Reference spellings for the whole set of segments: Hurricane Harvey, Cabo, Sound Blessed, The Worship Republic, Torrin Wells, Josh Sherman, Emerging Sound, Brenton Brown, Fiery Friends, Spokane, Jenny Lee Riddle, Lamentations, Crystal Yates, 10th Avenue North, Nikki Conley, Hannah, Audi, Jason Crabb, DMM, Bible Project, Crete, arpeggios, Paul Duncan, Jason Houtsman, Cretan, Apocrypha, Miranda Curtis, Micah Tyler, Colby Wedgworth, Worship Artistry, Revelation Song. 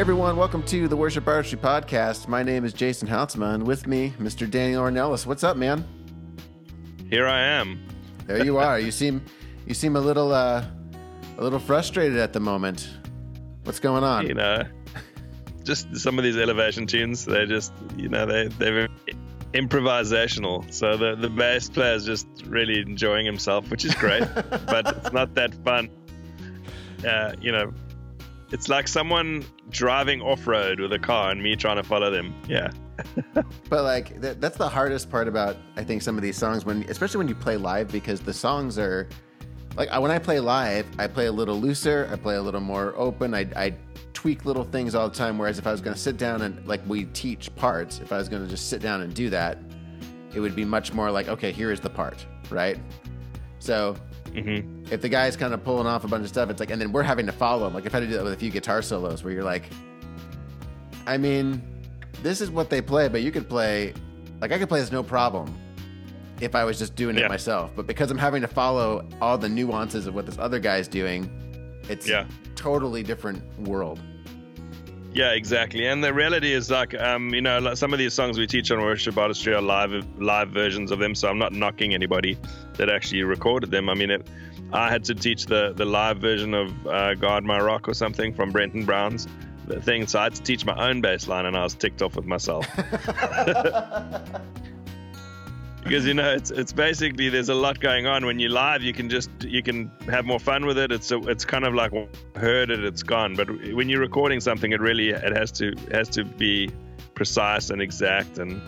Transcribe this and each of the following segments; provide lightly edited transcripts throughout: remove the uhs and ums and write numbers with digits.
Hey everyone, welcome to the Worship Artistry Podcast. My name is Jason Houtsman. With me, Mr. Daniel Ornellis. What's up, man? Here I am. There you are. You seem a little frustrated at the moment. What's going on? You know, just some of these elevation tunes, they're just, you know, they're improvisational. So the bass player is just really enjoying himself, which is great, but it's not that fun. You know, it's like someone driving off-road with a car and me trying to follow them. Yeah. But like that's the hardest part about, I think, some of these songs, especially when you play live, because the songs are like, when I play live, I play a little looser. I play a little more open. I tweak little things all the time. Whereas if I was going to sit down and like we teach parts, if I was going to just sit down and do that, it would be much more like, okay, here is the part. Right. So mm-hmm. If the guy's kind of pulling off a bunch of stuff, it's like, and then we're having to follow him. Like if I had to do that with a few guitar solos where you're like, I mean, this is what they play, but you could play, like I could play this no problem if I was just doing it myself. But because I'm having to follow all the nuances of what this other guy's doing, it's a totally different world. Yeah, exactly. And the reality is like, you know, like some of these songs we teach on Worship Artistry are live versions of them. So I'm not knocking anybody that actually recorded them. I mean, I had to teach the live version of God My Rock or something from Brenton Brown's thing. So I had to teach my own bass line and I was ticked off with myself. Because, you know, it's basically there's a lot going on. When you're live, you can have more fun with it. It's kind of like heard it, it's gone. But when you're recording something, it has to be precise and exact. And, you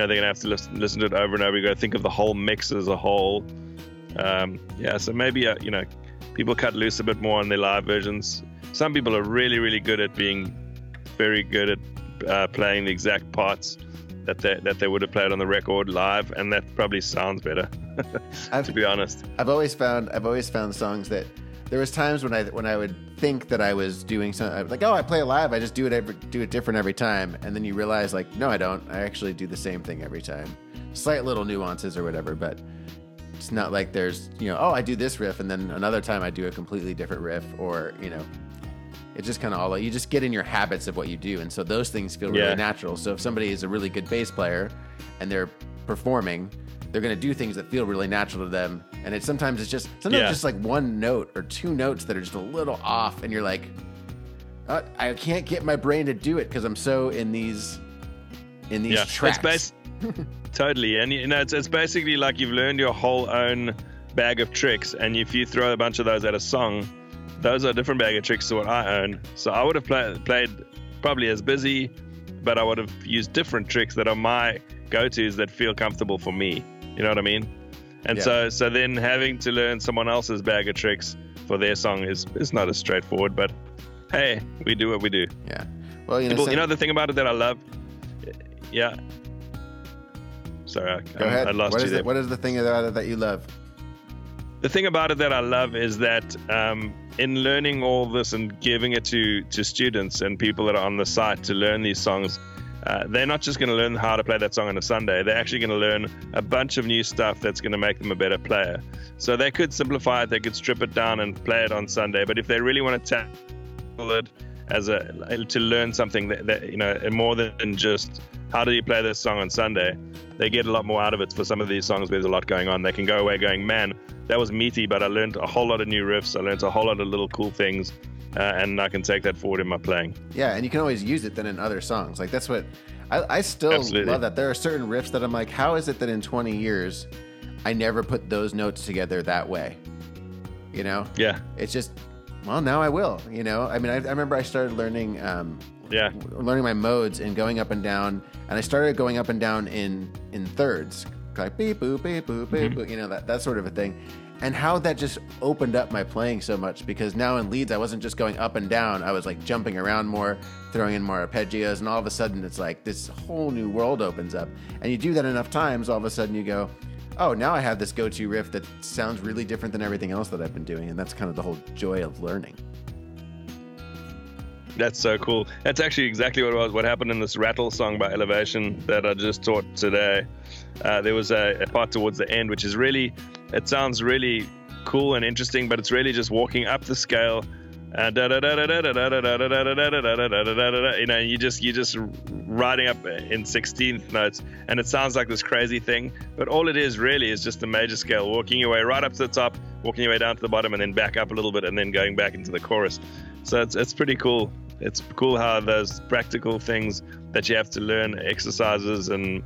know, they're going to have to listen to it over and over. You got to think of the whole mix as a whole. So maybe, you know, people cut loose a bit more on their live versions. Some people are really, really good at being very good at playing the exact parts that they would have played on the record live, and that probably sounds better. To be honest, I've always found songs that there was times when I would think that I was doing something. I was like, oh, I play live, I just do it different every time, and then you realize like, no, I don't. I actually do the same thing every time, slight little nuances or whatever, but it's not like there's, you know, oh, I do this riff and then another time I do a completely different riff, or you know. It's just kind of all like you just get in your habits of what you do. And so those things feel really natural. So if somebody is a really good bass player and they're performing, they're going to do things that feel really natural to them. And it's sometimes just like one note or two notes that are just a little off. And you're like, oh, I can't get my brain to do it because I'm so in these tracks. Totally. And you know, it's basically like you've learned your whole own bag of tricks. And if you throw a bunch of those at a song, those are a different bag of tricks to what I own. So I would have played probably as busy, but I would have used different tricks that are my go-tos that feel comfortable for me. You know what I mean? And so then having to learn someone else's bag of tricks for their song is not as straightforward, but hey, we do what we do. Yeah. Well, you know the thing about it that I love? Yeah. Sorry, I lost you there. What is the thing about it that you love? The thing about it that I love is that in learning all this and giving it to students and people that are on the site to learn these songs, they're not just going to learn how to play that song on a Sunday. They're actually going to learn a bunch of new stuff that's going to make them a better player. So they could simplify it, they could strip it down and play it on Sunday. But if they really want to tackle it to learn something that you know, more than just how do you play this song on Sunday, they get a lot more out of it. For some of these songs, there's a lot going on. They can go away going, man, that was meaty, but I learned a whole lot of new riffs. I learned a whole lot of little cool things, and I can take that forward in my playing. Yeah, and you can always use it then in other songs. Like that's what I still Absolutely. Love that. There are certain riffs that I'm like, how is it that in 20 years I never put those notes together that way? You know? Yeah. It's just, well, now I will, you know? I mean, I remember I started learning learning my modes and going up and down, and I started going up and down in thirds. Like beep boop beep boop beep boop, you know, that sort of a thing, and how that just opened up my playing so much, because now in leads I wasn't just going up and down, I was like jumping around more, throwing in more arpeggios, and all of a sudden it's like this whole new world opens up. And you do that enough times, all of a sudden you go, oh, now I have this go-to riff that sounds really different than everything else that I've been doing. And that's kind of the whole joy of learning. That's so cool. That's actually exactly what it was. What happened in this rattle song by Elevation that I just taught today. There was a part towards the end, which is really, it sounds really cool and interesting, but it's really just walking up the scale You know, you just riding up in 16th notes, and it sounds like this crazy thing, but all it is really is just a major scale, walking your way right up to the top, walking your way down to the bottom, and then back up a little bit, and then going back into the chorus. So it's pretty cool. It's cool how those practical things that you have to learn, exercises and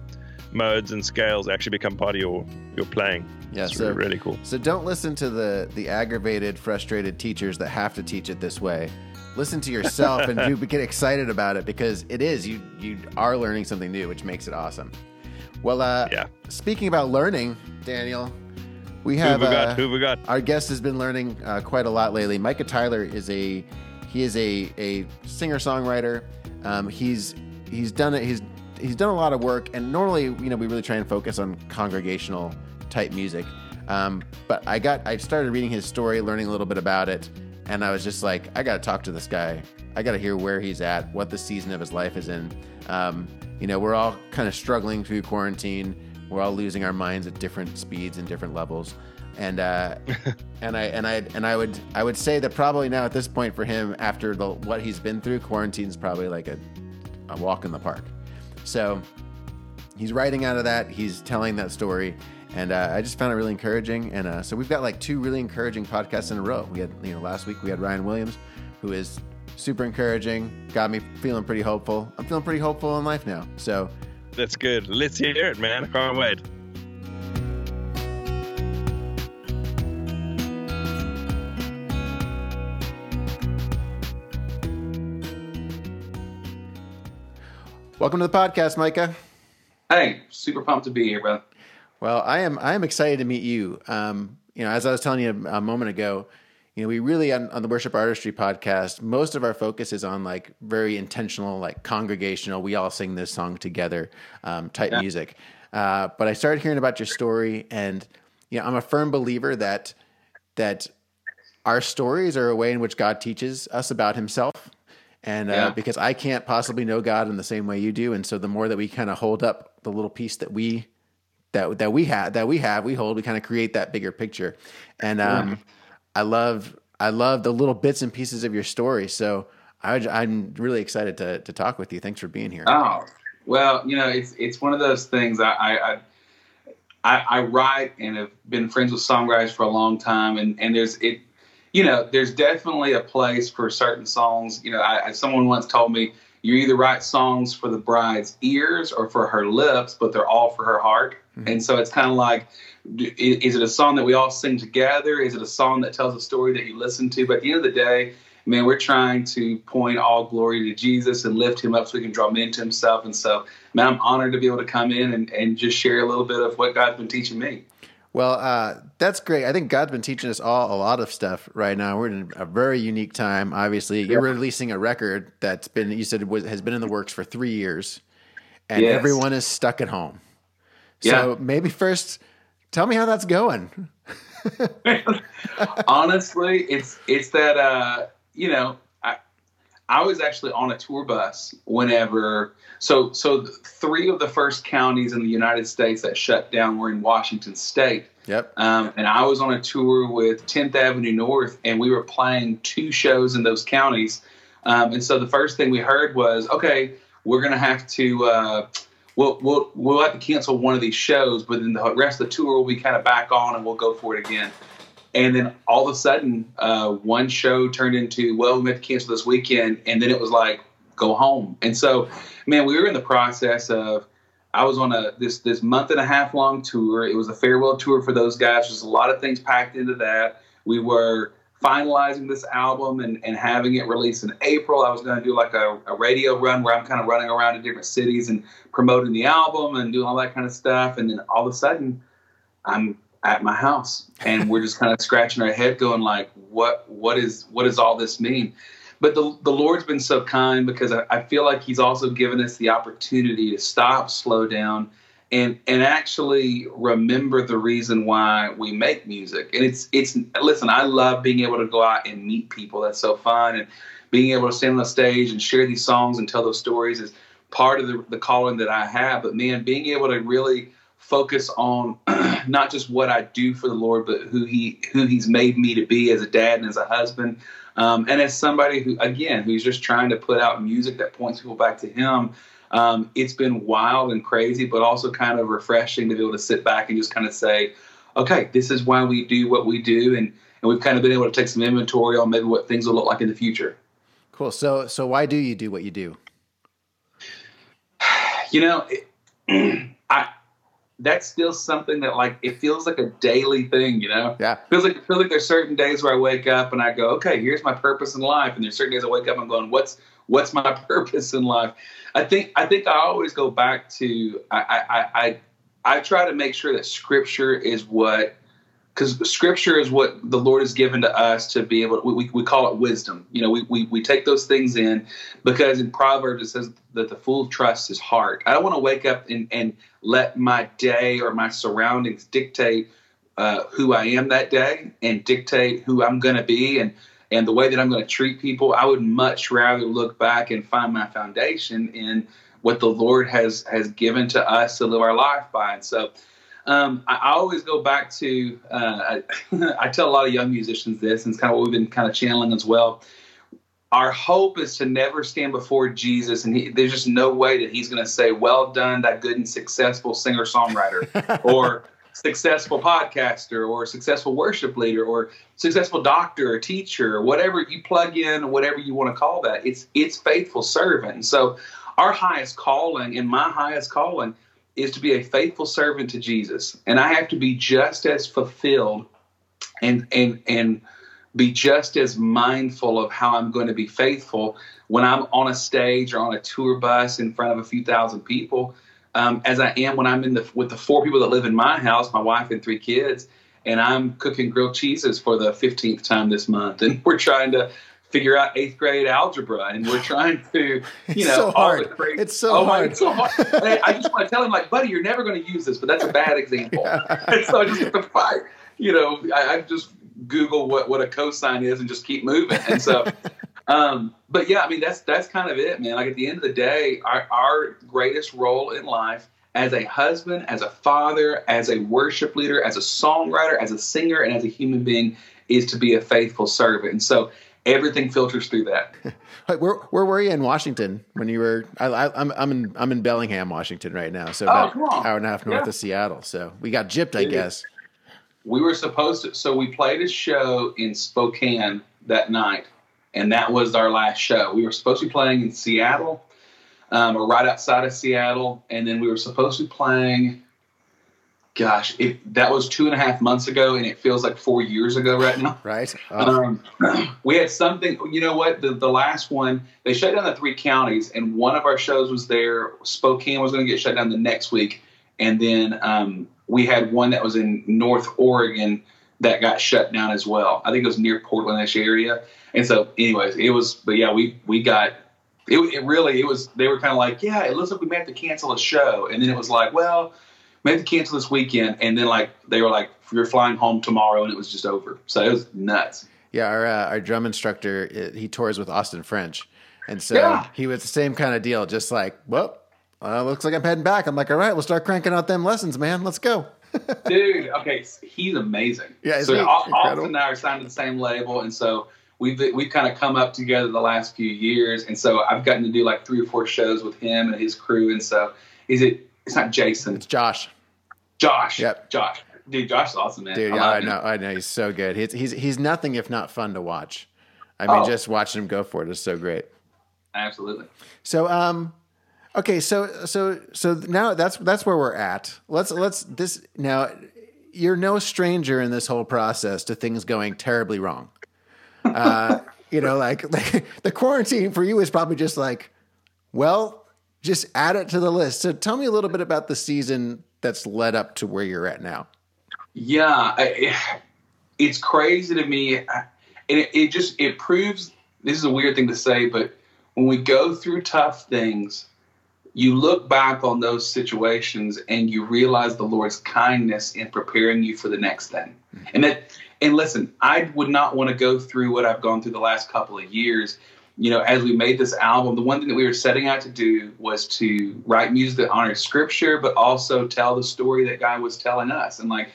modes and scales, actually become part of your playing. Yeah, it's so, really cool. So don't listen to the aggravated, frustrated teachers that have to teach it this way. Listen to yourself and you get excited about it, because it is, you are learning something new, which makes it awesome. Well, Speaking about learning, Daniel, we have who we got? Our guest has been learning quite a lot lately. Micah Tyler is a singer-songwriter. He's done a lot of work, and normally, you know, we really try and focus on congregational type music. But I started reading his story, learning a little bit about it, and I was just like, I got to talk to this guy. I got to hear where he's at, what the season of his life is in. You know, we're all kind of struggling through quarantine. We're all losing our minds at different speeds and different levels. And I would say that probably now at this point for him, after what he's been through, quarantine's probably like a walk in the park. So he's writing out of that. He's telling that story. And I just found it really encouraging. And so we've got like two really encouraging podcasts in a row. We had, you know, last week we had Ryan Williams, who is super encouraging, got me feeling pretty hopeful. I'm feeling pretty hopeful in life now. So that's good. Let's hear it, man. I can't wait. Welcome to the podcast, Micah. Hey, super pumped to be here, bro. Well, I am excited to meet you. You know, as I was telling you a moment ago, you know, we really on the Worship Artistry podcast, most of our focus is on like very intentional, like congregational, we all sing this song together type music. But I started hearing about your story, and you know, I'm a firm believer that our stories are a way in which God teaches us about Himself. And because I can't possibly know God in the same way you do, and so the more that we kind of hold up the little piece that we hold, we kind of create that bigger picture. And I love the little bits and pieces of your story. So I'm really excited to talk with you. Thanks for being here. Oh well, you know, it's one of those things. I write and have been friends with songwriters for a long time, and you know, there's definitely a place for certain songs. You know, someone once told me, you either write songs for the bride's ears or for her lips, but they're all for her heart. Mm-hmm. And so it's kind of like, is it a song that we all sing together? Is it a song that tells a story that you listen to? But at the end of the day, man, we're trying to point all glory to Jesus and lift Him up so we can draw men to Himself. And so, man, I'm honored to be able to come in and just share a little bit of what God's been teaching me. Well, that's great. I think God's been teaching us all a lot of stuff right now. We're in a very unique time. Obviously, you're releasing a record that's been, you said, has been in the works for 3 years, and everyone is stuck at home. So maybe first, tell me how that's going. Honestly, it's that you know, I was actually on a tour bus whenever. So three of the first counties in the United States that shut down were in Washington State. Yep. And I was on a tour with 10th Avenue North, and we were playing two shows in those counties. And so the first thing we heard was, okay, we're going to have to we'll have to cancel one of these shows, but then the rest of the tour will be kind of back on, and we'll go for it again. And then all of a sudden, one show turned into, well, we have to cancel this weekend, and then it was like, go home. And so, man, we were in the process of, I was on this month and a half long tour. It was a farewell tour for those guys. There's a lot of things packed into that. We were finalizing this album and having it released in April. I was going to do like a radio run where I'm kind of running around to different cities and promoting the album and doing all that kind of stuff. And then all of a sudden, I'm at my house, and we're just kind of scratching our head going like, what does all this mean? But the Lord's been so kind, because I feel like He's also given us the opportunity to stop, slow down, and actually remember the reason why we make music. And it's listen, I love being able to go out and meet people. That's so fun. And being able to stand on the stage and share these songs and tell those stories is part of the calling that I have. But man, being able to really focus on not just what I do for the Lord, but who He's made me to be as a dad and as a husband, and as somebody who, again, who's just trying to put out music that points people back to Him. It's been wild and crazy, but also kind of refreshing to be able to sit back and just kind of say, okay, this is why we do what we do, and we've kind of been able to take some inventory on maybe what things will look like in the future. Cool. So why do you do what you do? You know, that's still something that, like, it feels like a daily thing, you know? Yeah. It feels like there's certain days where I wake up and I go, okay, here's my purpose in life. And there's certain days I wake up and I'm going, what's my purpose in life? I think I always go back to, I try to make sure that Scripture is what, because Scripture is what the Lord has given to us to be able to, we call it wisdom. You know, we take those things in, because in Proverbs it says that the fool trusts his heart. I don't want to wake up and let my day or my surroundings dictate who I am that day and dictate who I'm going to be and the way that I'm going to treat people. I would much rather look back and find my foundation in what the Lord has given to us to live our life by. And so I always go back to, I tell a lot of young musicians this, and it's kind of what we've been kind of channeling as well. Our hope is to never stand before Jesus, and there's just no way that He's going to say, well done, that good and successful singer-songwriter, or successful podcaster, or successful worship leader, or successful doctor or teacher, or whatever you plug in, whatever you want to call that. It's faithful servant. And so our highest calling, and my highest calling, is to be a faithful servant to Jesus. And I have to be just as fulfilled and be just as mindful of how I'm going to be faithful when I'm on a stage or on a tour bus in front of a few thousand people, as I am when I'm with the four people that live in my house, my wife and three kids, and I'm cooking grilled cheeses for the 15th time this month. And we're trying to figure out 8th grade algebra, and we're trying to, you know, so all the crazy. It's so hard. I just want to tell him, like, buddy, you're never going to use this, but that's a bad example. Yeah. And so I just have to, you know, I just Google what a cosine is and just keep moving. And so, but yeah, I mean, that's kind of it, man. Like, at the end of the day, our greatest role in life as a husband, as a father, as a worship leader, as a songwriter, as a singer, and as a human being is to be a faithful servant. And so, everything filters through that. Where were you in Washington when you were? I'm in Bellingham, Washington right now. So about an hour and a half north of Seattle. So we got gypped, I guess. We were supposed to. So we played a show in Spokane that night, and that was our last show. We were supposed to be playing in Seattle, or right outside of Seattle, and then we were supposed to be playing. Gosh, that was 2.5 months ago, and it feels like 4 years ago right now. Right. We had something, you know what, the last one, they shut down the 3 counties, and one of our shows was there. Spokane was going to get shut down the next week, and then we had one that was in North Oregon that got shut down as well. I think it was near Portland-ish area. And so anyways, it was, but yeah, we got, it really, it was, they were kind of like, yeah, it looks like we may have to cancel a show. And then it was like, well, we had to cancel this weekend, and then like they were like, "You're flying home tomorrow," and it was just over. So it was nuts. Yeah, our drum instructor, he tours with Austin French, and so he was the same kind of deal. Just like, well, looks like I'm heading back. I'm like, all right, we'll start cranking out them lessons, man. Let's go, dude. Okay, he's amazing. Yeah, so Austin and I are signed to the same label, and so we've kind of come up together the last few years, and so I've gotten to do like 3 or 4 shows with him and his crew, and so It's not Jason. It's Josh. Yep. Josh. Dude, Josh's awesome, man. Dude, I know. He's so good. He's nothing if not fun to watch. I mean, just watching him go for it is so great. Absolutely. So, okay. So now that's where we're at. Now you're no stranger in this whole process to things going terribly wrong. You know, like the quarantine for you is probably just like, well, just add it to the list. So tell me a little bit about the season that's led up to where you're at now. Yeah, it's crazy to me. And it proves, this is a weird thing to say, but when we go through tough things, you look back on those situations and you realize the Lord's kindness in preparing you for the next thing. Mm-hmm. And listen, I would not want to go through what I've gone through the last couple of years you know, as we made this album, the one thing that we were setting out to do was to write music that honors scripture, but also tell the story that God was telling us, and like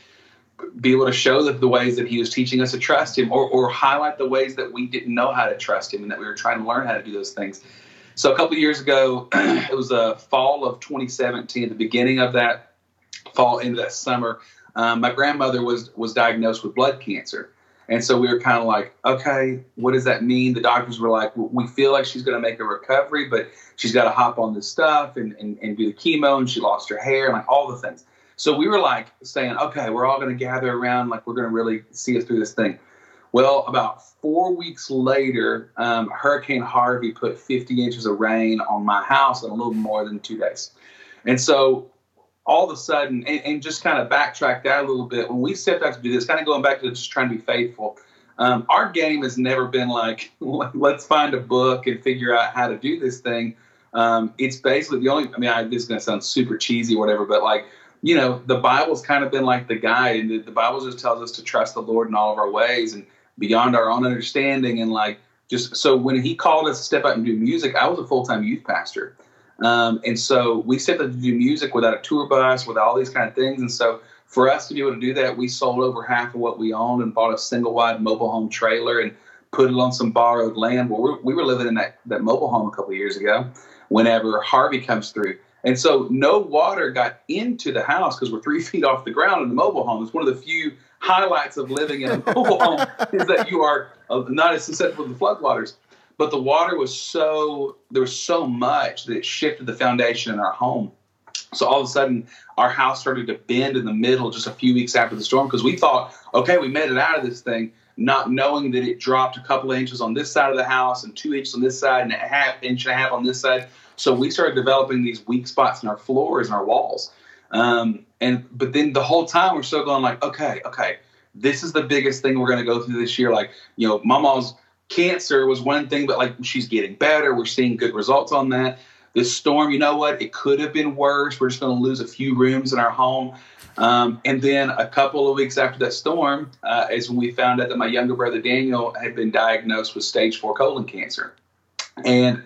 be able to show the ways that he was teaching us to trust him, or highlight the ways that we didn't know how to trust him and that we were trying to learn how to do those things. So a couple of years ago, it was the fall of 2017, the beginning of that fall into that summer, my grandmother was diagnosed with blood cancer. And so we were kind of like, okay, what does that mean? The doctors were like, we feel like she's going to make a recovery, but she's got to hop on this stuff and do the chemo, and she lost her hair and like all the things. So we were like saying, okay, we're all going to gather around, like we're going to really see us through this thing. Well, about 4 weeks later, Hurricane Harvey put 50 inches of rain on my house in a little more than 2 days. And so all of a sudden, and just kind of backtrack that a little bit, when we stepped out to do this, kind of going back to just trying to be faithful, our game has never been like, let's find a book and figure out how to do this thing. It's basically the only, this is going to sound super cheesy or whatever, but like, you know, the Bible's kind of been like the guide, and the Bible just tells us to trust the Lord in all of our ways and beyond our own understanding. And like, just so when he called us to step out and do music, I was a full-time youth pastor. And so we set up to do music without a tour bus, with all these kind of things. And so for us to be able to do that, we sold over half of what we owned and bought a single wide mobile home trailer and put it on some borrowed land. Well, we were living in that mobile home a couple of years ago whenever Harvey comes through. And so no water got into the house because we're 3 feet off the ground in the mobile home. It's one of the few highlights of living in a mobile home is that you are not as susceptible to floodwaters. But the water was there was so much that it shifted the foundation in our home. So all of a sudden, our house started to bend in the middle just a few weeks after the storm, because we thought, okay, we made it out of this thing, not knowing that it dropped a couple of inches on this side of the house and 2 inches on this side and an inch and a half on this side. So we started developing these weak spots in our floors and our walls. But then the whole time we're still going like, okay, this is the biggest thing we're going to go through this year. Like, you know, my mom's cancer was one thing, but like she's getting better. We're seeing good results on that. This storm, you know what? It could have been worse. We're just going to lose a few rooms in our home. And then a couple of weeks after that storm is when we found out that my younger brother Daniel had been diagnosed with stage 4 colon cancer. And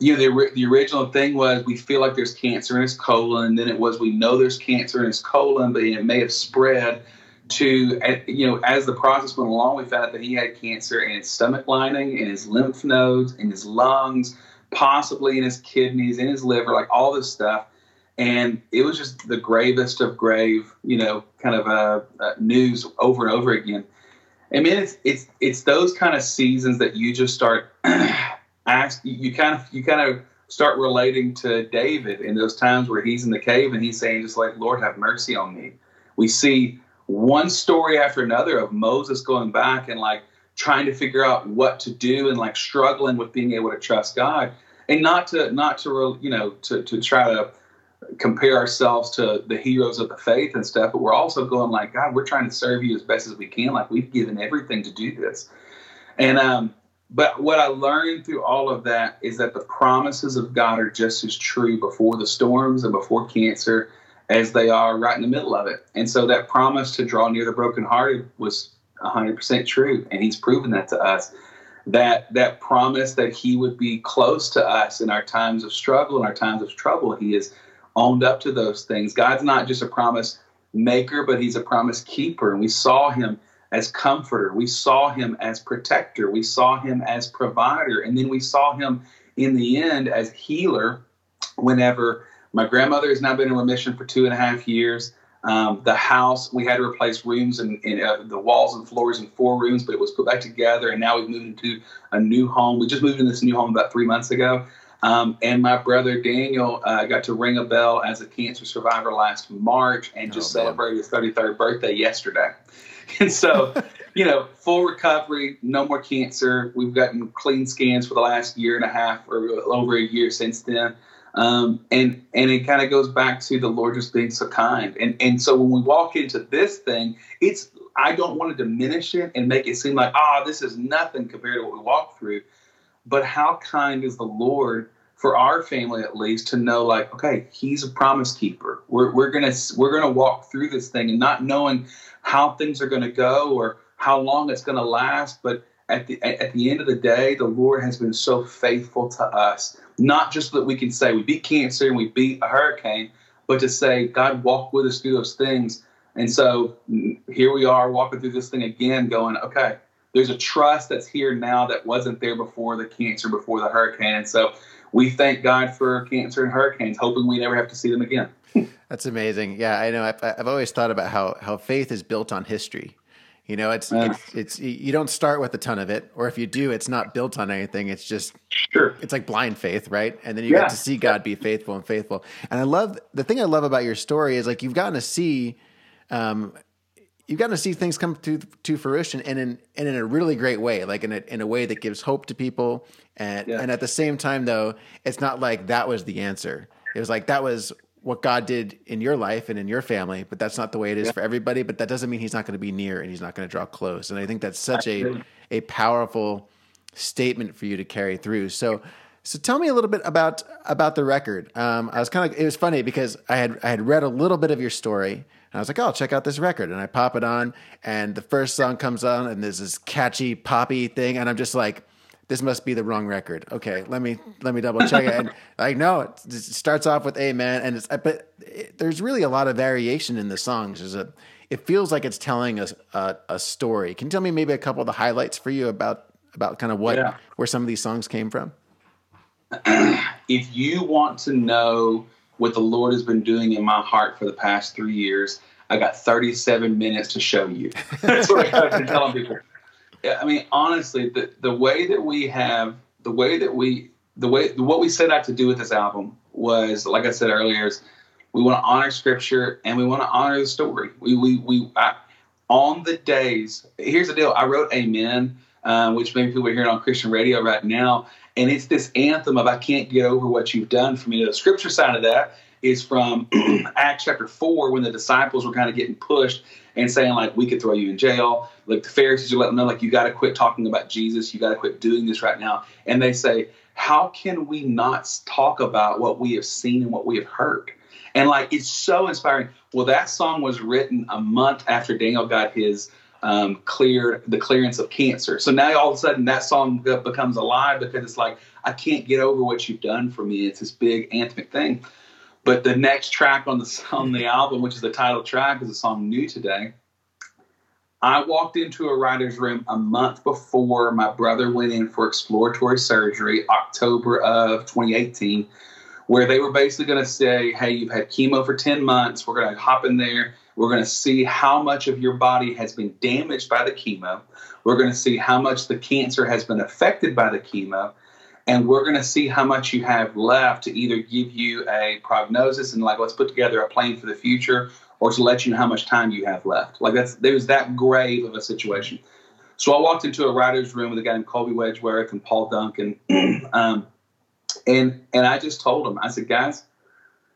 you know, the original thing was we feel like there's cancer in his colon. Then it was we know there's cancer in his colon, but it may have spread to, you know, as the process went along, we found out that he had cancer in his stomach lining, in his lymph nodes, in his lungs, possibly in his kidneys, in his liver, like all this stuff. And it was just the gravest of grave, you know, kind of news over and over again. I mean, it's those kind of seasons that you just start you kind of start relating to David in those times where he's in the cave and he's saying just like, Lord, have mercy on me. We see one story after another of Moses going back and like trying to figure out what to do and like struggling with being able to trust God, and not to try to compare ourselves to the heroes of the faith and stuff. But we're also going like, God, we're trying to serve you as best as we can. Like we've given everything to do this. And, but what I learned through all of that is that the promises of God are just as true before the storms and before cancer as they are right in the middle of it. And so that promise to draw near the brokenhearted was 100% true, and he's proven that to us. That promise that he would be close to us in our times of struggle and our times of trouble, he has owned up to those things. God's not just a promise maker, but he's a promise keeper, and we saw him as comforter. We saw him as protector. We saw him as provider, and then we saw him in the end as healer whenever my grandmother has now been in remission for 2.5 years. The house, we had to replace rooms and the walls and floors in 4 rooms, but it was put back together, and now we've moved into a new home. We just moved into this new home about 3 months ago. And my brother Daniel got to ring a bell as a cancer survivor last March and just celebrated his 33rd birthday yesterday. And so, you know, full recovery, no more cancer. We've gotten clean scans for the last 1.5 years or over a year since then. And it kind of goes back to the Lord just being so kind. And so when we walk into this thing, I don't want to diminish it and make it seem like, this is nothing compared to what we walk through. But how kind is the Lord for our family, at least, to know like, okay, he's a promise keeper. We're going to walk through this thing and not knowing how things are going to go or how long it's going to last. But at the end of the day, the Lord has been so faithful to us, not just that we can say we beat cancer and we beat a hurricane, but to say God walked with us through those things. And so here we are walking through this thing again going, okay, there's a trust that's here now that wasn't there before the cancer, before the hurricane. And so we thank God for cancer and hurricanes, hoping we never have to see them again. That's amazing. Yeah, I know. I've always thought about how faith is built on history. You know, it's you don't start with a ton of it, or if you do, it's not built on anything. It's just, sure, it's like blind faith, right? And then you get to see God be faithful and faithful. And I love, the thing I love about your story is like, you've gotten to see things come to fruition, and in a really great way, like in a way that gives hope to people. And at the same time though, it's not like that was the answer. It was like, that was what God did in your life and in your family, but that's not the way it is for everybody. But that doesn't mean he's not going to be near and he's not going to draw close. And I think that's such a powerful statement for you to carry through. So tell me a little bit about the record. I was kind of, it was funny because I had read a little bit of your story and I was like, oh, check out this record. And I pop it on and the first song comes on and there's this catchy poppy thing. And I'm just like, this must be the wrong record. Okay, let me double check it. And like, no, it starts off with "Amen," and there's really a lot of variation in the songs. It feels like it's telling us a story. Can you tell me maybe a couple of the highlights for you about kind of where some of these songs came from? If you want to know what the Lord has been doing in my heart for the past 3 years, I got 37 minutes to show you. That's what I've been telling people. I mean, honestly, what we set out to do with this album was, like I said earlier, is we want to honor Scripture and we want to honor the story. On the days, here's the deal. I wrote "Amen," which maybe people are hearing on Christian radio right now, and it's this anthem of I can't get over what you've done for me. The Scripture side of that is from Acts chapter 4, when the disciples were kind of getting pushed and saying, like, we could throw you in jail. Like, the Pharisees are letting them know, like, you got to quit talking about Jesus. You got to quit doing this right now. And they say, how can we not talk about what we have seen and what we have heard? And, like, it's so inspiring. Well, that song was written a month after Daniel got his clearance of cancer. So now all of a sudden that song becomes alive because it's like, I can't get over what you've done for me. It's this big anthemic thing. But the next track on the album, which is the title track, is a song "New Today." I walked into a writer's room a month before my brother went in for exploratory surgery, October of 2018, where they were basically going to say, hey, you've had chemo for 10 months. We're going to hop in there. We're going to see how much of your body has been damaged by the chemo. We're going to see how much the cancer has been affected by the chemo. And we're going to see how much you have left to either give you a prognosis and, like, let's put together a plan for the future, or to let you know how much time you have left. Like, there's that grave of a situation. So I walked into a writer's room with a guy named Colby Wedgworth and Paul Duncan. And I just told them, I said, guys,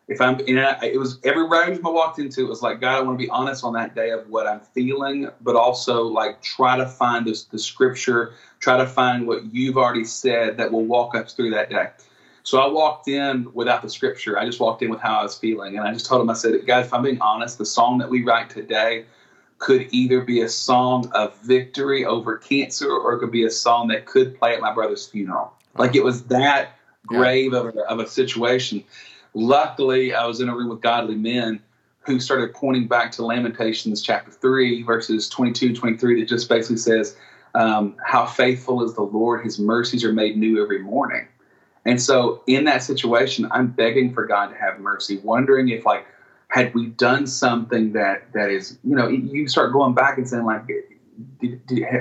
it was every writer's room I walked into, it was like, God, I want to be honest on that day of what I'm feeling, but also, like, try to find the Scripture, try to find what you've already said that will walk us through that day. So I walked in without the Scripture. I just walked in with how I was feeling. And I just told him, I said, guys, if I'm being honest, the song that we write today could either be a song of victory over cancer, or it could be a song that could play at my brother's funeral. Like, it was that grave of a situation. Luckily, I was in a room with godly men who started pointing back to Lamentations chapter 3, verses 22 and 23, that just basically says, how faithful is the Lord. His mercies are made new every morning. And so in that situation, I'm begging for God to have mercy, wondering if, like, had we done something that is, you know, you start going back and saying, like,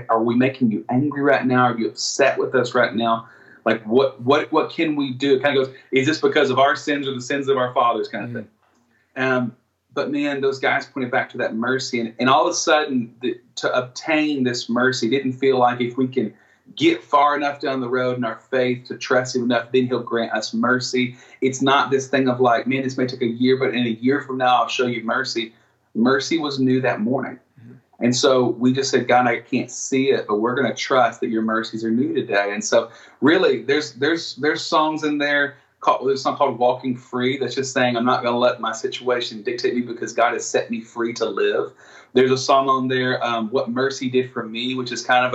are we making you angry right now? Are you upset with us right now? Like, what can we do? It kind of goes, is this because of our sins or the sins of our fathers, kind of thing. But, man, those guys pointed back to that mercy. And all of a sudden, to obtain this mercy didn't feel like if we can get far enough down the road in our faith to trust him enough, then he'll grant us mercy. It's not this thing of, like, man, this may take a year, but in a year from now, I'll show you mercy. Mercy was new that morning. And so we just said, God, I can't see it, but we're going to trust that your mercies are new today. And so really, there's songs in there There's a song called Walking Free that's just saying, I'm not going to let my situation dictate me because God has set me free to live. There's a song on there, What Mercy Did For Me, which is kind of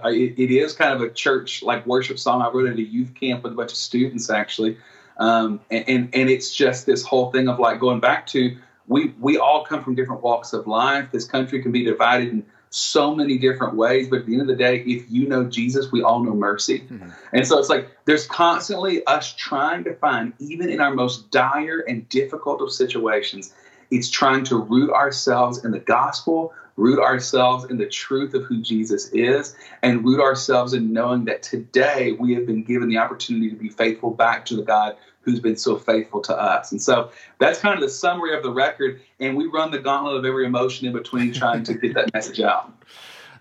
a church like worship song. I wrote it at a youth camp with a bunch of students, actually. And it's just this whole thing of like going back to, we all come from different walks of life. This country can be divided in so many different ways, but at the end of the day, if you know Jesus, we all know mercy. Mm-hmm. And so it's like there's constantly us trying to find, even in our most dire and difficult of situations, it's trying to root ourselves in the gospel, root ourselves in the truth of who Jesus is, and root ourselves in knowing that today we have been given the opportunity to be faithful back to the God who's been so faithful to us. And so that's kind of the summary of the record, and we run the gauntlet of every emotion in between trying to get that message out.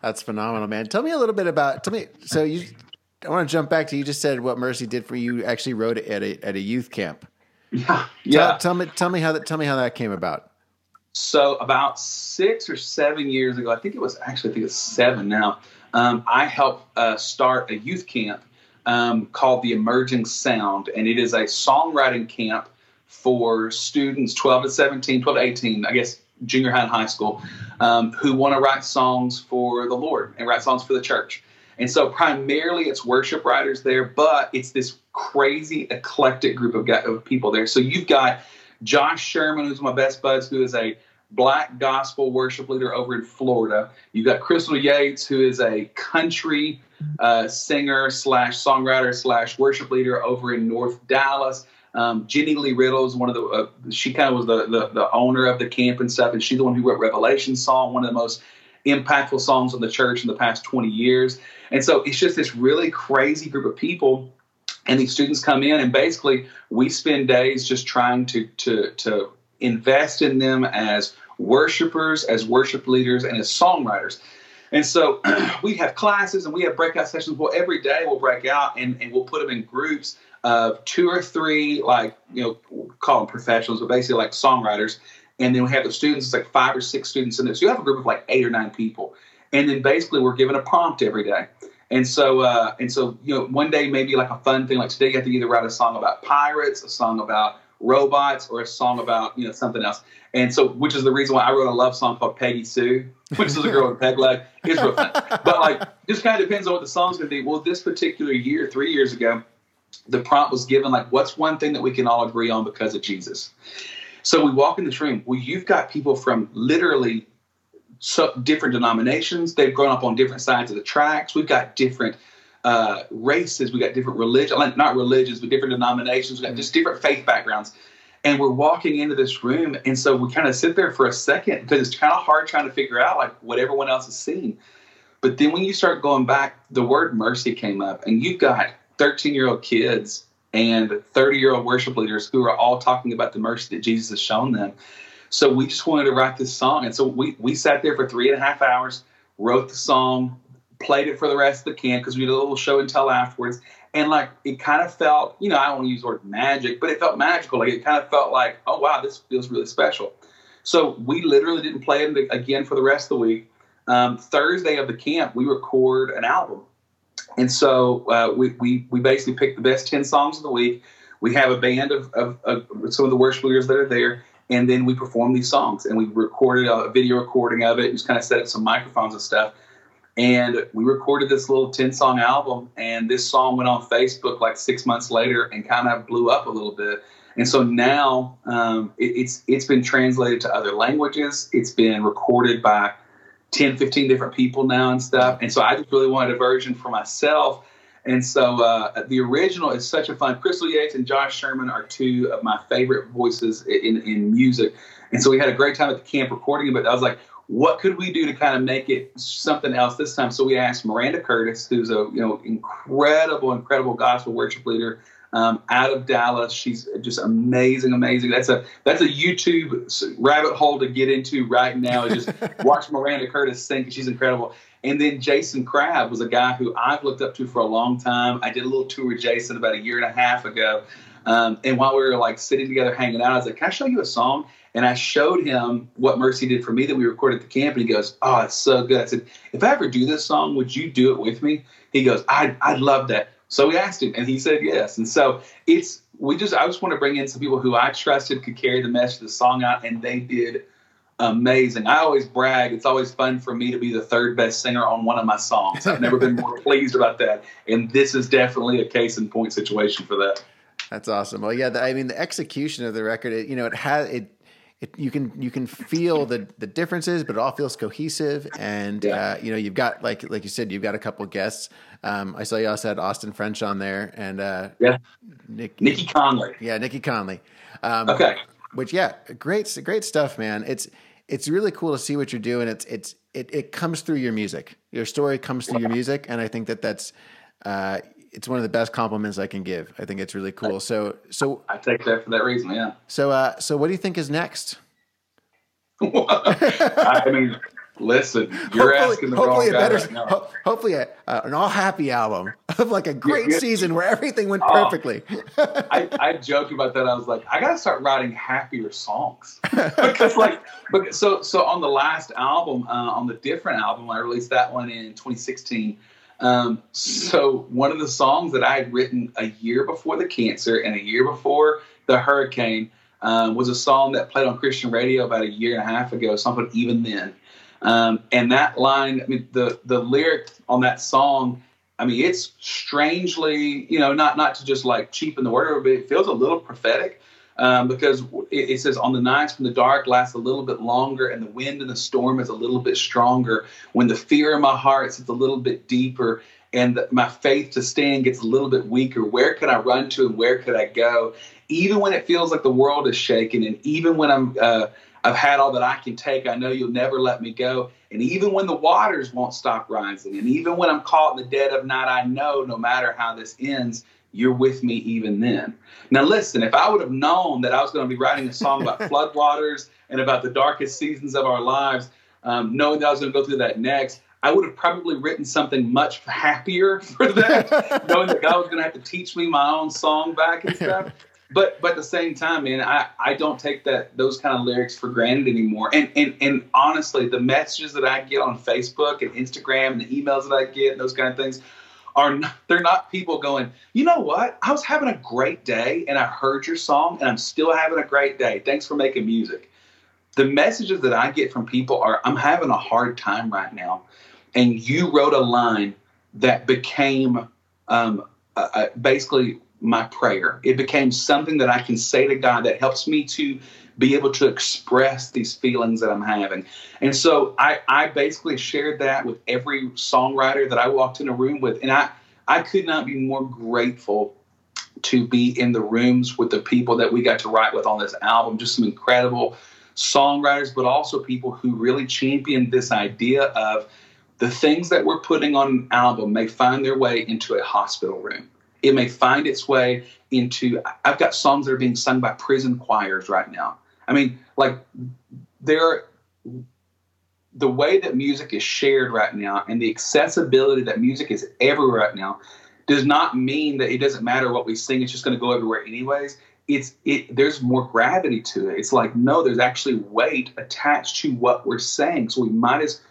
That's phenomenal, man. Tell me a little bit about, I want to jump back to, you just said What Mercy Did For You, actually wrote it at a youth camp. Yeah. Tell me how that came about. So about 6 or 7 years ago, I think it's 7 now, I helped start a youth camp called the Emerging Sound, and it is a songwriting camp for students 12 to 18, I guess junior high and high school, who want to write songs for the Lord and write songs for the church. And so primarily it's worship writers there, but it's this crazy eclectic group of people there. So you've got Josh Sherman, who's my best buds, who is a black gospel worship leader over in Florida. You've got Crystal Yates, who is a country singer / songwriter / worship leader over in North Dallas. Jenny Lee Riddle is one of the, she kind of was the owner of the camp and stuff, and she's the one who wrote Revelation Song, one of the most impactful songs on the church in the past 20 years. And so it's just this really crazy group of people, and these students come in, and basically we spend days just trying to invest in them as worshipers, as worship leaders, and as songwriters. And so we have classes and we have breakout sessions. Well, every day we'll break out and we'll put them in groups of 2 or 3, like, call them professionals, but basically like songwriters. And then we have the students, it's like 5 or 6 students in there. So you have a group of like 8 or 9 people. And then basically we're given a prompt every day. And so, one day maybe like a fun thing, like today you have to either write a song about pirates, a song about robots, or a song about, something else. And so, which is the reason why I wrote a love song called Peggy Sue, which is a girl with a peg leg. It's real fun. But like, this kind of depends on what the song's going to be. Well, this particular year, 3 years ago, the prompt was given like, what's one thing that we can all agree on because of Jesus? So we walk in this room. Well, you've got people from literally so different denominations. They've grown up on different sides of the tracks. We've got different races. We've got different different denominations. We've got just different faith backgrounds. And we're walking into this room. And so we kind of sit there for a second because it's kind of hard trying to figure out like what everyone else is seeing. But then when you start going back, the word mercy came up, and you've got 13-year-old kids and 30-year-old worship leaders who are all talking about the mercy that Jesus has shown them. So we just wanted to write this song. And so we sat there for 3.5 hours, wrote the song, played it for the rest of the camp because we did a little show and tell afterwards. And like, it kind of felt, I don't want to use the word magic, but it felt magical. Like, it kind of felt like, oh, wow, this feels really special. So we literally didn't play it again for the rest of the week. Thursday of the camp, we record an album. And so we basically pick the best 10 songs of the week. We have a band of some of the worship leaders that are there, and then we perform these songs. And we recorded a video recording of it and just kind of set up some microphones and stuff. And we recorded this little 10-song album, and this song went on Facebook like 6 months later and kind of blew up a little bit. And so now it's been translated to other languages. It's been recorded by 10, 15 different people now and stuff. And so I just really wanted a version for myself. And so the original is such a fun. Crystal Yates and Josh Sherman are two of my favorite voices in music. And so we had a great time at the camp recording it, but I was like, what could we do to kind of make it something else this time? So we asked Miranda Curtis, who's a incredible gospel worship leader out of Dallas. She's just amazing. That's a YouTube rabbit hole to get into right now. Just watch Miranda Curtis sing. She's incredible. And then Jason Crabb was a guy who I've looked up to for a long time. I did a little tour with Jason about 1.5 years ago. And while we were like sitting together, hanging out, I was like, can I show you a song? And I showed him What Mercy Did For Me that we recorded at the camp. And he goes, oh, it's so good. I said, if I ever do this song, would you do it with me? He goes, I'd love that. So we asked him, and he said yes. And so I just want to bring in some people who I trusted could carry the message of the song out, and they did amazing. I always brag. It's always fun for me to be the third best singer on one of my songs. I've never been more pleased about that. And this is definitely a case in point situation for that. That's awesome. Well, yeah, the execution of the record, you can feel the differences, but it all feels cohesive. And, you've got, like you said, you've got a couple of guests. I saw you also had Austin French on there and, Nikki Conley. Yeah. Nikki Conley. Great stuff, man. It's really cool to see what you're doing. It comes through your music. Your story comes through your music. And I think that's it's one of the best compliments I can give. I think it's really cool. So I take that for that reason. Yeah. So what do you think is next? Listen, you're asking the wrong guy. Hopefully an all happy album of like a great season where everything went perfectly. I joked about that. I was like, I got to start writing happier songs because on the last album, on the different album, I released that one in 2016. So one of the songs that I had written a year before the cancer and a year before the hurricane, was a song that played on Christian radio about a year and a half ago, something Even Then. And that line, the lyric on that song, it's strangely, not to just like cheapen the word, but it feels a little prophetic, because it says on the nights from the dark lasts a little bit longer and the wind and the storm is a little bit stronger. When the fear in my heart sits a little bit deeper and my faith to stand gets a little bit weaker, where could I run to and where could I go? Even when it feels like the world is shaking and even when I've had all that I can take. I know you'll never let me go. And even when the waters won't stop rising, and even when I'm caught in the dead of night, I know no matter how this ends, you're with me even then. Now, listen, if I would have known that I was going to be writing a song about floodwaters and about the darkest seasons of our lives, knowing that I was going to go through that next, I would have probably written something much happier for that, knowing that God was going to have to teach me my own song back and stuff. But at the same time, man, I don't take those kind of lyrics for granted anymore. And honestly, the messages that I get on Facebook and Instagram and the emails that I get and those kind of things they're not people going, you know what? I was having a great day and I heard your song and I'm still having a great day. Thanks for making music. The messages that I get from people are, I'm having a hard time right now. And you wrote a line that became basically my prayer. It became something that I can say to God that helps me to be able to express these feelings that I'm having. And so I basically shared that with every songwriter that I walked in a room with. And I could not be more grateful to be in the rooms with the people that we got to write with on this album. Just some incredible songwriters, but also people who really championed this idea of the things that we're putting on an album may find their way into a hospital room. It may find its way into, I've got songs that are being sung by prison choirs right now. The way that music is shared right now and the accessibility that music is everywhere right now does not mean that it doesn't matter what we sing. It's just going to go everywhere anyways. There's more gravity to it. It's like, no, there's actually weight attached to what we're saying. So we might as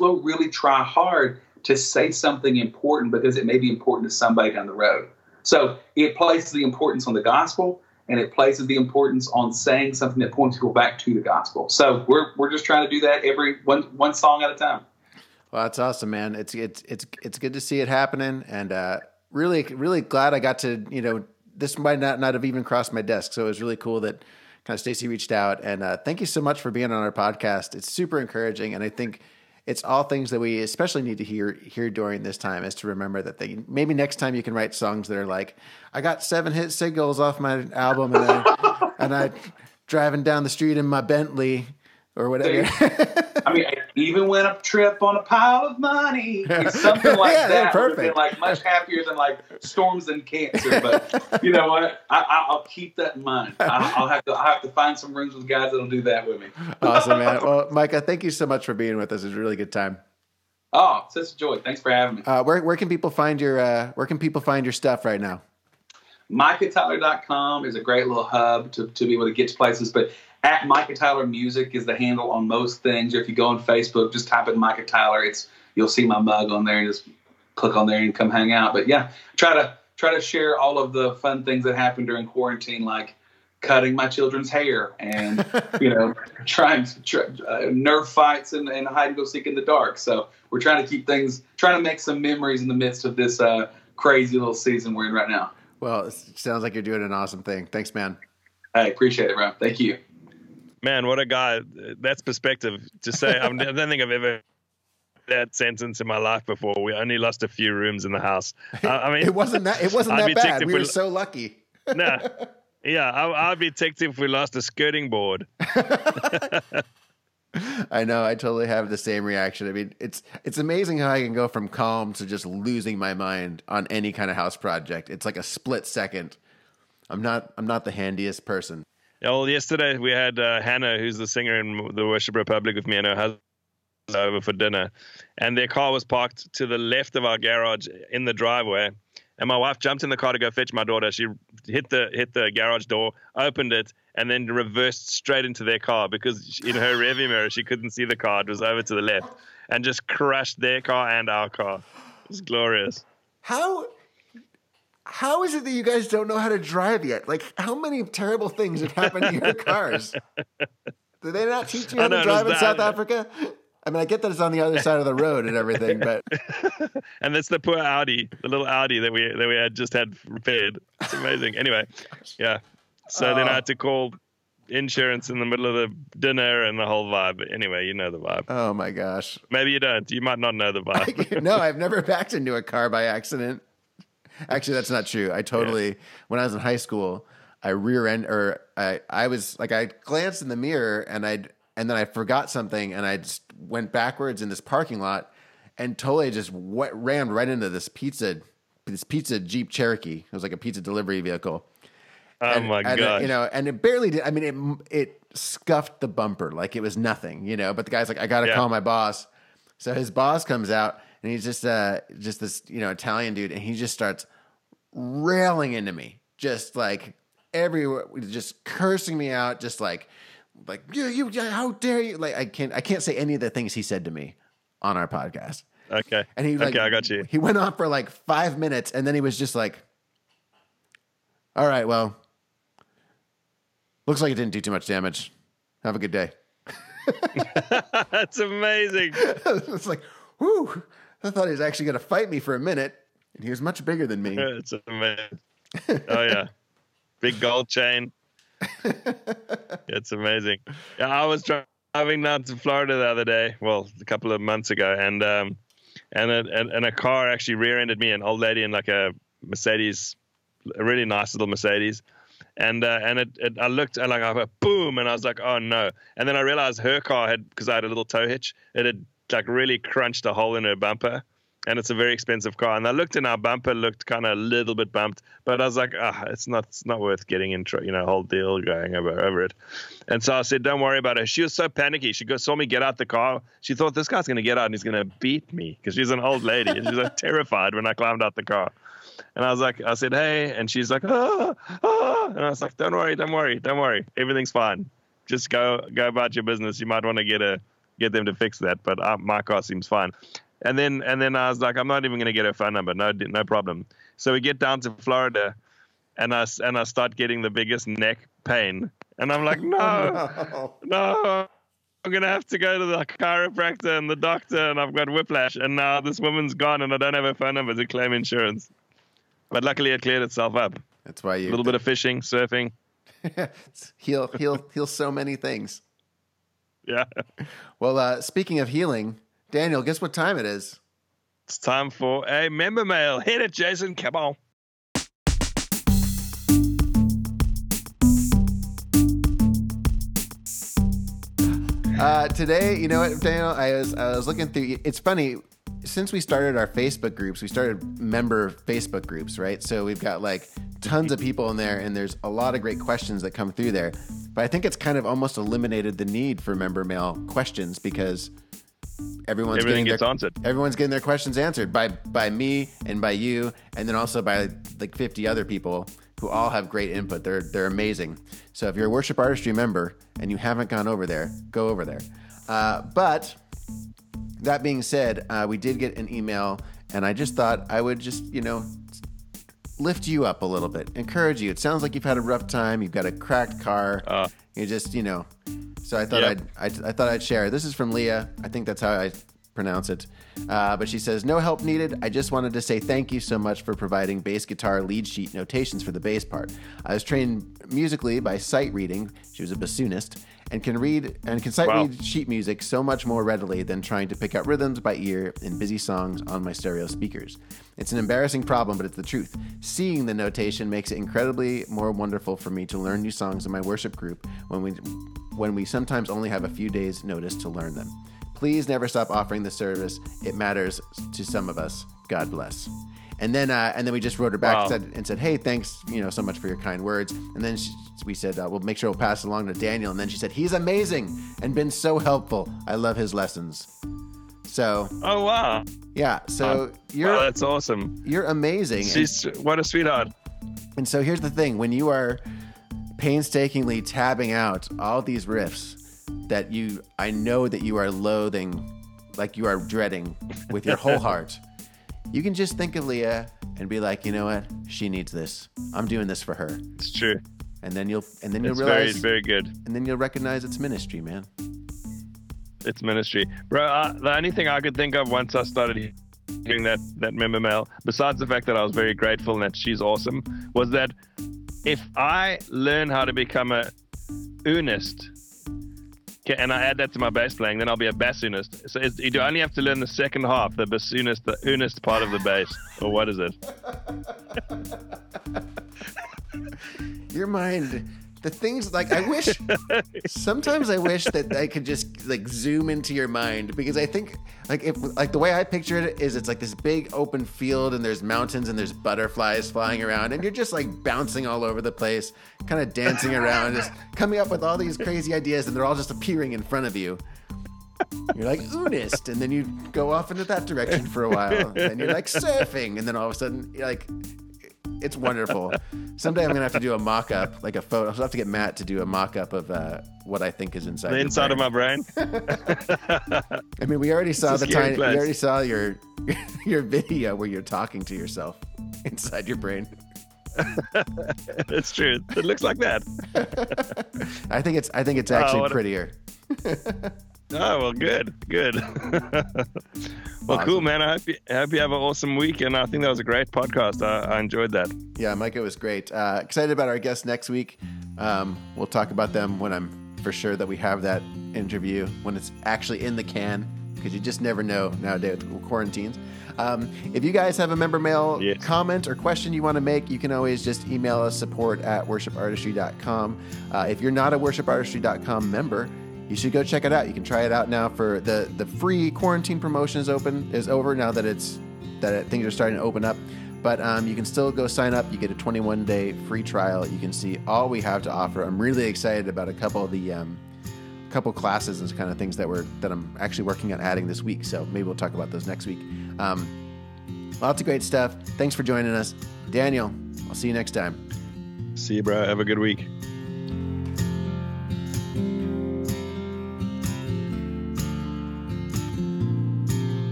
well really try hard to say something important because it may be important to somebody down the road. So it places the importance on the gospel and it places the importance on saying something that points people back to the gospel. So we're just trying to do that every one song at a time. Well, that's awesome, man. It's good to see it happening and really glad I got to, this might not have even crossed my desk. So it was really cool that kind of Stacy reached out and thank you so much for being on our podcast. It's super encouraging. And I think it's all things that we especially need to hear during this time is to remember that maybe next time you can write songs that are like, I got 7 hit singles off my album and I driving down the street in my Bentley or whatever. Even when a trip on a pile of money, something like that. Perfect. Like much happier than like storms and cancer. But you know what? I'll keep that in mind. I'll have to find some rooms with guys that'll do that with me. Awesome, man. Well, Micah, thank you so much for being with us. It was a really good time. Oh, it's such a joy. Thanks for having me. Where can people find your stuff right now? MicahTyler.com is a great little hub to be able to get to places, but at Micah Tyler Music is the handle on most things. Or if you go on Facebook, just type in Micah Tyler. You'll see my mug on there. Just click on there and come hang out. But yeah, try to share all of the fun things that happened during quarantine, like cutting my children's hair and, trying to nerf fights and hide and go seek in the dark. So we're trying to keep things, trying to make some memories in the midst of this crazy little season we're in right now. Well, it sounds like you're doing an awesome thing. Thanks, man. I appreciate it, Rob. Thank you. Man, what a guy. That's perspective to say. I don't think I've ever that sentence in my life before. We only lost a few rooms in the house. I mean, it wasn't that bad. We were so lucky. No. Yeah, I'd be ticked if we lost a skirting board. I know. I totally have the same reaction. I mean, it's amazing how I can go from calm to just losing my mind on any kind of house project. It's like a split second. I'm not the handiest person. Well, yesterday we had Hannah, who's the singer in The Worship Republic, with me and her husband over for dinner. And their car was parked to the left of our garage in the driveway. And my wife jumped in the car to go fetch my daughter. She hit the garage door, opened it, and then reversed straight into their car because in her rearview mirror, she couldn't see the car. It was over to the left and just crushed their car and our car. It was glorious. How is it that you guys don't know how to drive yet? Like, how many terrible things have happened to your cars? Did they not teach you how to drive in South Africa? I mean, I get that it's on the other side of the road and everything, but and that's the poor Audi, the little Audi that we had just had repaired. It's amazing. Anyway, yeah. So then I had to call insurance in the middle of the dinner and the whole vibe. But anyway, you know the vibe. Oh my gosh. Maybe you don't. You might not know the vibe. No, I've never backed into a car by accident. Actually, that's not true. I totally. Yeah. When I was in high school, I I glanced in the mirror and then I forgot something, and I just went backwards in this parking lot, and totally just rammed right into this pizza Jeep Cherokee. It was like a pizza delivery vehicle. Oh my god! And it barely did. I mean, it scuffed the bumper like it was nothing, But the guy's like, I gotta call my boss. So his boss comes out, and he's just this Italian dude, and he just starts railing into me, just like everywhere, just cursing me out, just like. Like you, how dare you? Like I can't say any of the things he said to me on our podcast. Okay. And he I got you. He went on for like 5 minutes, and then he was just like, "All right, well, looks like it didn't do too much damage. Have a good day." That's amazing. It's like, whoo! I thought he was actually going to fight me for a minute, and he was much bigger than me. It's amazing. Oh yeah, big gold chain. It's amazing. Yeah, I was driving down to Florida the other day, well, a couple of months ago, and a car actually rear-ended me, an old lady in like a Mercedes, a really nice little Mercedes, and I looked and like I went boom, and I was like, oh no, and then I realized her car had, because I had a little tow hitch, it had like really crunched a hole in her bumper. And it's a very expensive car. And I looked in our bumper, looked kind of a little bit bumped, but I was like, it's not worth getting into, whole deal going over it. And so I said, don't worry about it. She was so panicky. She saw me get out the car. She thought this guy's going to get out and he's going to beat me because she's an old lady. And she was like terrified when I climbed out the car. And I was like, I said, hey. And she's like, ah. And I was like, don't worry. Everything's fine. Just go about your business. You might want to get them to fix that. But my car seems fine. And then I was like, I'm not even going to get her phone number. No problem. So we get down to Florida, and I start getting the biggest neck pain, and I'm like, no, I'm going to have to go to the chiropractor and the doctor, and I've got whiplash, and now this woman's gone, and I don't have her phone number to claim insurance. But luckily, it cleared itself up. That's why you a little bit of fishing, surfing. heal so many things. Yeah. Well, speaking of healing. Daniel, guess what time it is? It's time for a member mail. Hit it, Jason. Come on. Today, you know what, Daniel? I was looking through. It's funny. Since we started our Facebook groups, we started member Facebook groups, right? So we've got like tons of people in there, and there's a lot of great questions that come through there. But I think it's kind of almost eliminated the need for member mail questions because... Everyone's getting their questions answered by me and by you, and then also by like 50 other people who all have great input. They're amazing. So if you're a Worship Artistry member and you haven't gone over there, go over there. But that being said, we did get an email And I just thought I would just, you know, lift you up a little bit, encourage you. It sounds like you've had a rough time. You've got a cracked car. You just, you know. So I thought I'd share. This is from Leah. I think that's how I pronounce it. But she says, no help needed. I just wanted to say thank you so much for providing bass guitar lead sheet notations for the bass part. I was trained musically by sight reading. She was a bassoonist and can sight read sheet music so much more readily than trying to pick out rhythms by ear in busy songs on my stereo speakers. It's an embarrassing problem, but it's the truth. Seeing the notation makes it incredibly more wonderful for me to learn new songs in my worship group when we sometimes only have a few days notice to learn them. Please never stop offering the service. It matters to some of us. God bless. And then we just wrote her back and said, hey, thanks, you know, so much for your kind words. And then we said, we'll make sure we'll pass it along to Daniel. And then she said, he's amazing and been so helpful. I love his lessons. So. Oh, wow. Yeah. So you're. Oh, that's awesome. You're amazing. What a sweetheart. And so here's the thing. When you are painstakingly tabbing out all these riffs that I know that you are loathing, like you are dreading with your whole heart, you can just think of Leah and be like, you know what? She needs this. I'm doing this for her. It's true. And then you'll realize. It's very, very good. And then you'll recognize it's ministry, man. It's ministry. Bro, the only thing I could think of once I started hearing that member mail, besides the fact that I was very grateful and that she's awesome, was that if I learn how to become a unist, and I add that to my bass playing, then I'll be a bassoonist. So you only have to learn the second half, the bassoonist, the earnest part of the bass. Or what is it? Your mind, the things like I wish, sometimes I wish that I could just like zoom into your mind, because I think like if like the way I picture it is it's like this big open field and there's mountains and there's butterflies flying around and you're just like bouncing all over the place, kind of dancing around, just coming up with all these crazy ideas and they're all just appearing in front of you. You're like unist, and then you go off into that direction for a while and you're like surfing, and then all of a sudden you're like, it's wonderful. Someday I'm going to have to do a mock-up, like a photo. I'll have to get Matt to do a mock-up of what I think is inside. The inside of my brain? I mean, we already saw your video where you're talking to yourself inside your brain. It's true. It looks like that. I think it's actually prettier. Oh, well, good. Well, awesome. Cool, man. I hope you have an awesome week, and I think that was a great podcast. I enjoyed that. Yeah, Micah was great. Excited about our guests next week. We'll talk about them when I'm for sure that we have that interview, when it's actually in the can, because you just never know nowadays with quarantines. If you guys have a member mail comment or question you want to make, you can always just email us, support@worshipartistry.com. If you're not a worshipartistry.com member, you should go check it out. You can try it out now for the free quarantine promotion is over now that things are starting to open up. But you can still go sign up. You get a 21-day free trial. You can see all we have to offer. I'm really excited about a couple of the couple classes and kind of things that I'm actually working on adding this week. So maybe we'll talk about those next week. Lots of great stuff. Thanks for joining us, Daniel. I'll see you next time. See you, bro. Have a good week.